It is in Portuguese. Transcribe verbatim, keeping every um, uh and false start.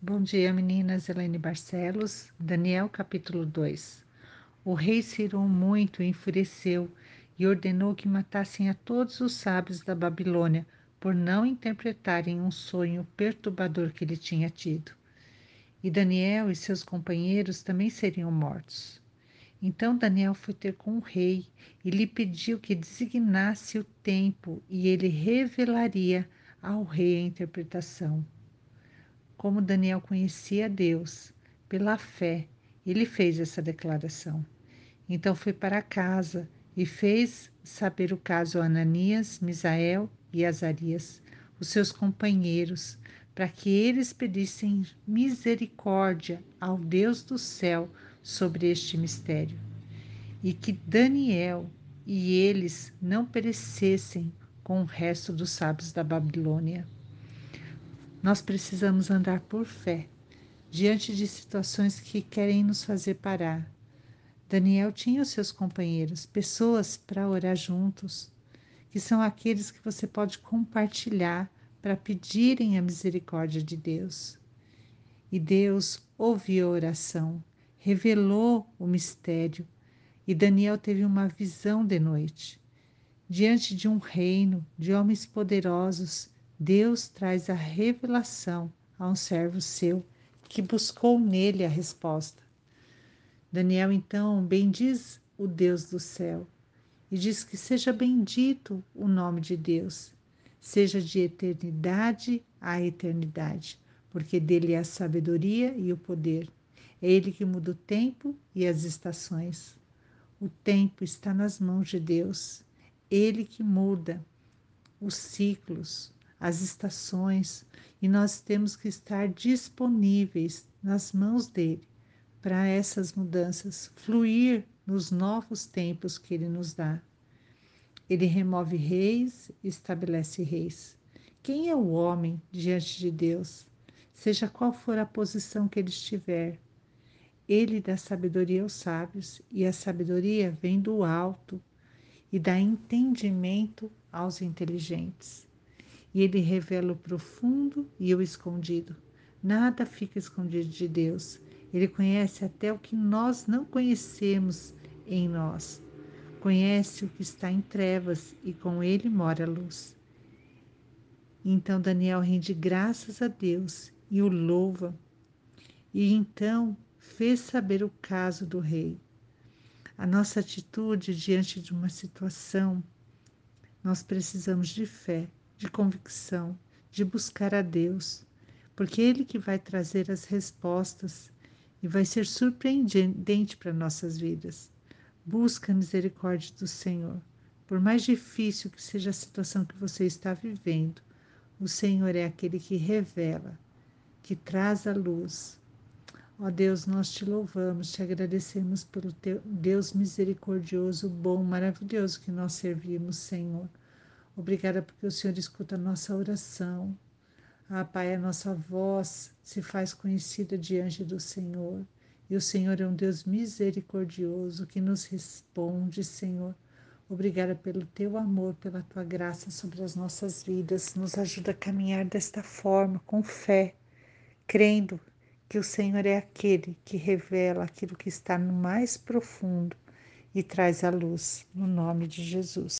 Bom dia, meninas. Helene Barcelos, Daniel capítulo dois. O rei Ciro muito enfureceu e ordenou que matassem a todos os sábios da Babilônia por não interpretarem um sonho perturbador que ele tinha tido. E Daniel e seus companheiros também seriam mortos. Então Daniel foi ter com o rei e lhe pediu que designasse o tempo e ele revelaria ao rei a interpretação. Como Daniel conhecia Deus, pela fé, ele fez essa declaração. Então foi para casa e fez saber o caso a Ananias, Misael e Azarias, os seus companheiros, para que eles pedissem misericórdia ao Deus do céu sobre este mistério, e que Daniel e eles não perecessem com o resto dos sábios da Babilônia. Nós precisamos andar por fé, diante de situações que querem nos fazer parar. Daniel tinha os seus companheiros, pessoas para orar juntos, que são aqueles que você pode compartilhar para pedirem a misericórdia de Deus. E Deus ouviu a oração, revelou o mistério, e Daniel teve uma visão de noite. Diante de um reino de homens poderosos, Deus traz a revelação a um servo seu que buscou nele a resposta. Daniel então bendiz o Deus do céu e diz que seja bendito o nome de Deus, seja de eternidade a eternidade, porque dele é a sabedoria e o poder. É ele que muda o tempo e as estações. O tempo está nas mãos de Deus. Ele que muda os ciclos, as estações, e nós temos que estar disponíveis nas mãos dele para essas mudanças fluir nos novos tempos que ele nos dá. Ele remove reis e estabelece reis. Quem é o homem diante de Deus? Seja qual for a posição que ele estiver, ele dá sabedoria aos sábios, e a sabedoria vem do alto e dá entendimento aos inteligentes. E ele revela o profundo e o escondido. Nada fica escondido de Deus. Ele conhece até o que nós não conhecemos em nós. Conhece o que está em trevas e com ele mora a luz. Então Daniel rende graças a Deus e o louva. E então fez saber o caso do rei. A nossa atitude diante de uma situação, nós precisamos de fé, de convicção, de buscar a Deus, porque ele que vai trazer as respostas e vai ser surpreendente para nossas vidas. Busca a misericórdia do Senhor. Por mais difícil que seja a situação que você está vivendo, o Senhor é aquele que revela, que traz a luz. Ó Deus, nós te louvamos, te agradecemos pelo teu Deus misericordioso, bom, maravilhoso que nós servimos, Senhor. Obrigada porque o Senhor escuta a nossa oração. Ah, Pai, a nossa voz se faz conhecida diante do Senhor. E o Senhor é um Deus misericordioso que nos responde, Senhor. Obrigada pelo teu amor, pela tua graça sobre as nossas vidas. Nos ajuda a caminhar desta forma, com fé, crendo que o Senhor é aquele que revela aquilo que está no mais profundo e traz a luz, no nome de Jesus.